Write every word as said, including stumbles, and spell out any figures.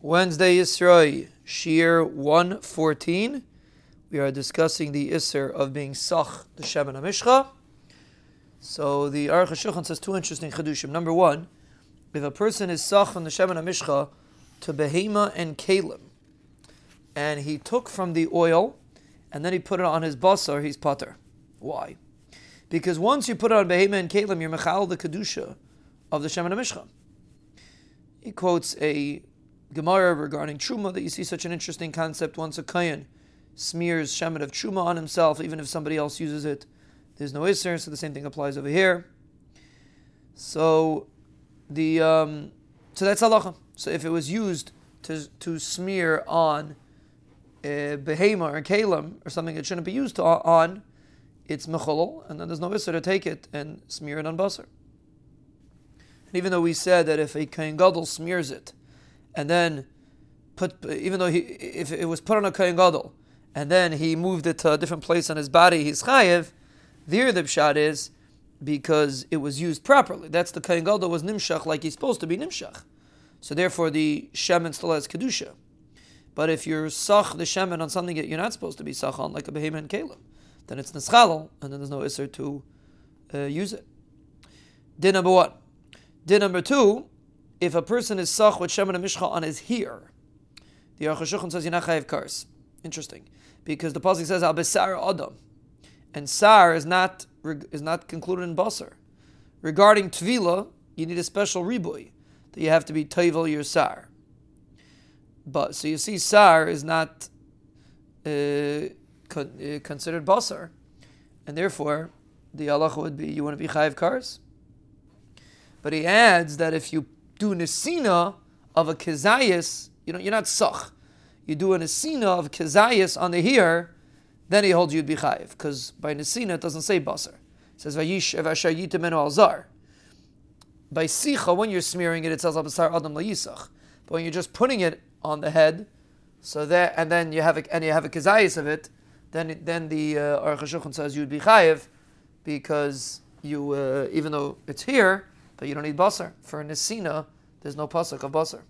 Wednesday Yisroi, Shir one fourteen. We are discussing the Isser of being sach, the Shemen HaMishchah. So the Aruch HaShulchan says two interesting Chidushim. Number one, if a person is sach from the Shemen HaMishchah to Behemah and Kalim, and he took from the oil, and then he put it on his basar, he's Pater. Why? Because once you put it on Behemah and Kalim, you're Mechal, the Kedushah of the Shemen HaMishchah. He quotes a Gemara regarding Truma, that you see such an interesting concept. Once a Kohen smears shemen of Truma on himself, even if somebody else uses it, there's no Isser, so the same thing applies over here. So the um, so that's alacha. So if it was used to to smear on uh, Behemah or Kalim, or something it shouldn't be used to, on, it's neschalal, and then there's no Isser to take it and smear it on basar. And even though we said that if a kinyan gadol smears it, and then put, even though he, if it was put on a Kohen Gadol, and then he moved it to a different place on his body, he's chayiv. There the pshat is because it was used properly. That's the Kohen Gadol was nimshach, like he's supposed to be nimshach. So therefore the shemen still has Kedushah. But if you're sach the shemen on something that you're not supposed to be sach on, like a behem and Kalim, then it's neschalal, and then there's no isser to uh, use it. Din number one. Din number two, if a person is sach with Shemen HaMishchah on his hair, the Aruch HaShulchan says you're not chayev cars. Interesting, because the pasuk says basar adam, and sar is not is not concluded in basar. Regarding tviila, you need a special riboy that you have to be tviila your sar. But so you see, sar is not uh, con- uh, considered basar, and therefore the alacha would be you want to be chayev cars. But he adds that if you do Nesina of a kezayis, you know, you're not sach. You do a Nesina of kezayis on the hair, then he holds you to be chayev, because by Nesina it doesn't say basar. It says vayish evashayit menu alzar. By sicha, when you're smearing it, it says basar adam la yisach. But when you're just putting it on the head, so that and then you have a, and you have a kezayis of it, then then the Aruch HaShulchan says you'd be chayev, because you uh, even though it's here, but you don't need basar. For a nesina, there's no pasuk of basar.